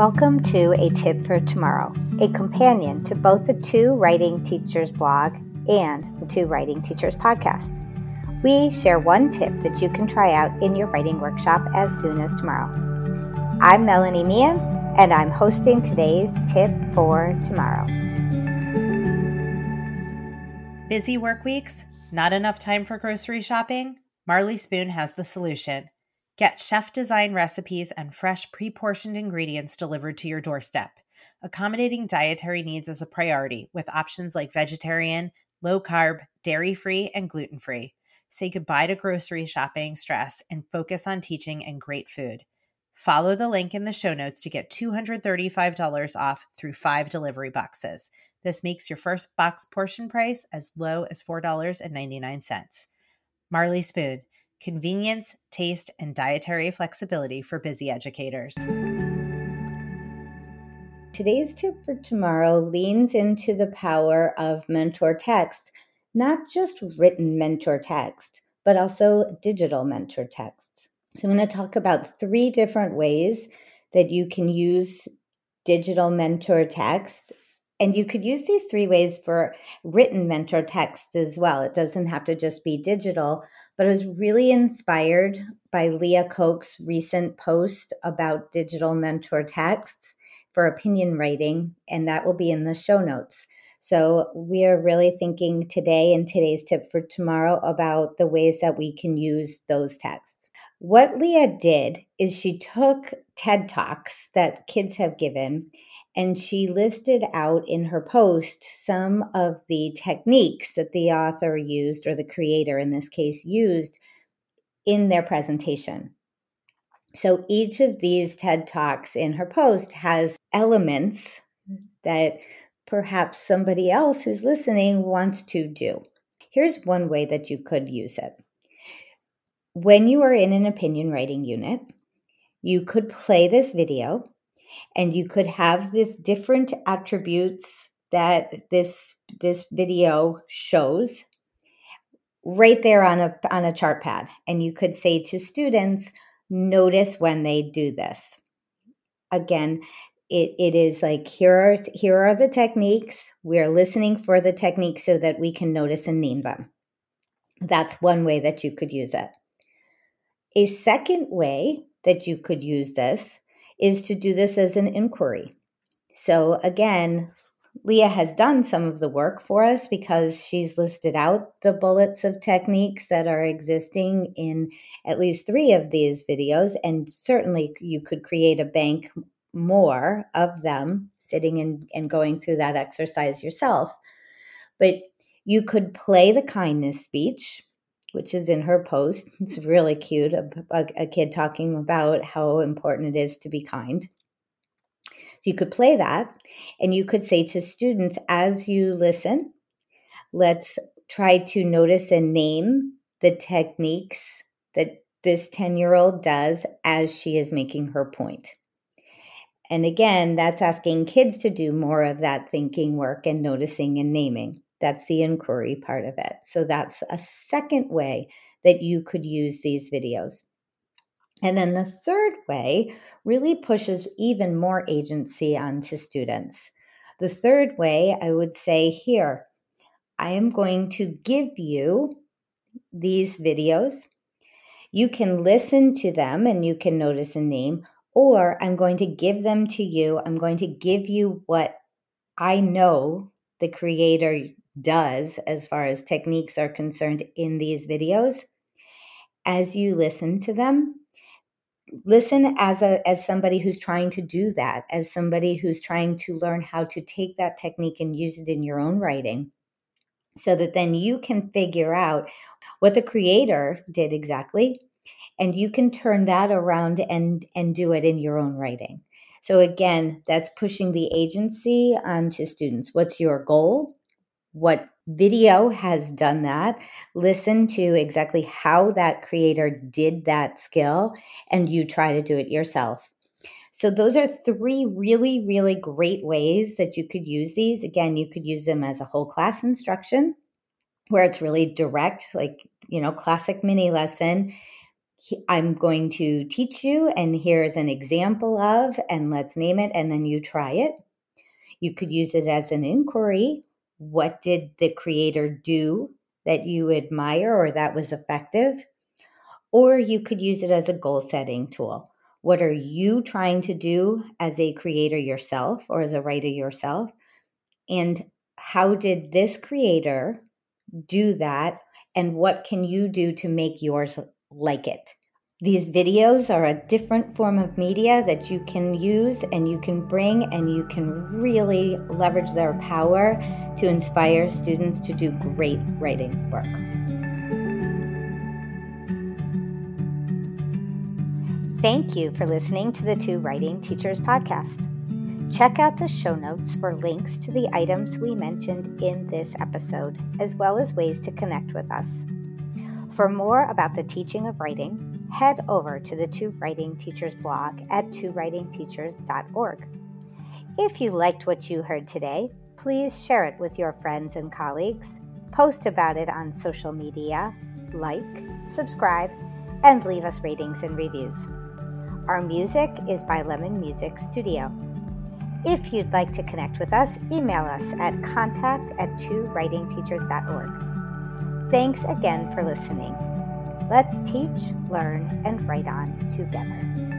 Welcome to A Tip for Tomorrow, a companion to both the Two Writing Teachers blog and the Two Writing Teachers podcast. We share one tip that you can try out in your writing workshop as soon as tomorrow. I'm Melanie Meehan, and I'm hosting today's Tip for Tomorrow. Busy work weeks? Not enough time for grocery shopping? Marley Spoon has the solution. Get chef-design recipes and fresh, pre-portioned ingredients delivered to your doorstep. Accommodating dietary needs is a priority with options like vegetarian, low-carb, dairy-free, and gluten-free. Say goodbye to grocery shopping stress and focus on teaching and great food. Follow the link in the show notes to get $235 off through 5 delivery boxes. This makes your first box portion price as low as $4.99. Marley Spoon. Convenience, taste, and dietary flexibility for busy educators. Today's tip for tomorrow leans into the power of mentor text, not just written mentor text, but also digital mentor texts. So I'm going to talk about 3 different ways that you can use digital mentor text. And you could use these 3 ways for written mentor text as well. It doesn't have to just be digital, but I was really inspired by Leah Koch's recent post about digital mentor texts for opinion writing, and that will be in the show notes. So we are really thinking today and today's tip for tomorrow about the ways that we can use those texts. What Leah did is she took TED Talks that kids have given, and she listed out in her post some of the techniques that the author used, or the creator in this case used, in their presentation. So each of these TED Talks in her post has elements that perhaps somebody else who's listening wants to do. Here's one way that you could use it. When you are in an opinion writing unit, you could play this video and you could have the different attributes that this video shows right there on a chart pad. And you could say to students, notice when they do this. Again, it is like, here are the techniques. We're listening for the techniques so that we can notice and name them. That's one way that you could use it. A second way that you could use this is to do this as an inquiry. So again, Leah has done some of the work for us because she's listed out the bullets of techniques that are existing in at least 3 of these videos, and certainly you could create a bank more of them sitting and going through that exercise yourself. But you could play the kindness speech, which is in her post. It's really cute, a kid talking about how important it is to be kind. So you could play that, and you could say to students, as you listen, let's try to notice and name the techniques that this 10-year-old does as she is making her point. And again, that's asking kids to do more of that thinking work and noticing and naming. That's the inquiry part of it. So that's a second way that you could use these videos. And then the third way really pushes even more agency onto students. The third way, I would say, here, I am going to give you these videos. You can listen to them and you can notice and name, or I'm going to give them to you. I'm going to give you what I know the creator does as far as techniques are concerned in these videos. As you listen to them, listen as somebody who's trying to do that, as somebody who's trying to learn how to take that technique and use it in your own writing, so that then you can figure out what the creator did exactly, and you can turn that around and do it in your own writing. So again, that's pushing the agency onto students. What's your goal? What video has done that? Listen to exactly how that creator did that skill, and you try to do it yourself. So those are 3 really, really great ways that you could use these. Again, you could use them as a whole class instruction where it's really direct, like, classic mini lesson. I'm going to teach you, and here's an example of, and let's name it, and then you try it. You could use it as an inquiry. What did the creator do that you admire or that was effective? Or you could use it as a goal-setting tool. What are you trying to do as a creator yourself or as a writer yourself? And how did this creator do that? And what can you do to make yours like it? These videos are a different form of media that you can use and you can bring, and you can really leverage their power to inspire students to do great writing work. Thank you for listening to the Two Writing Teachers podcast. Check out the show notes for links to the items we mentioned in this episode, as well as ways to connect with us. For more about the teaching of writing, head over to the Two Writing Teachers blog at twowritingteachers.org. If you liked what you heard today, please share it with your friends and colleagues, post about it on social media, like, subscribe, and leave us ratings and reviews. Our music is by Lemon Music Studio. If you'd like to connect with us, email us at contact@twowritingteachers.org. Thanks again for listening. Let's teach, learn, and write on together.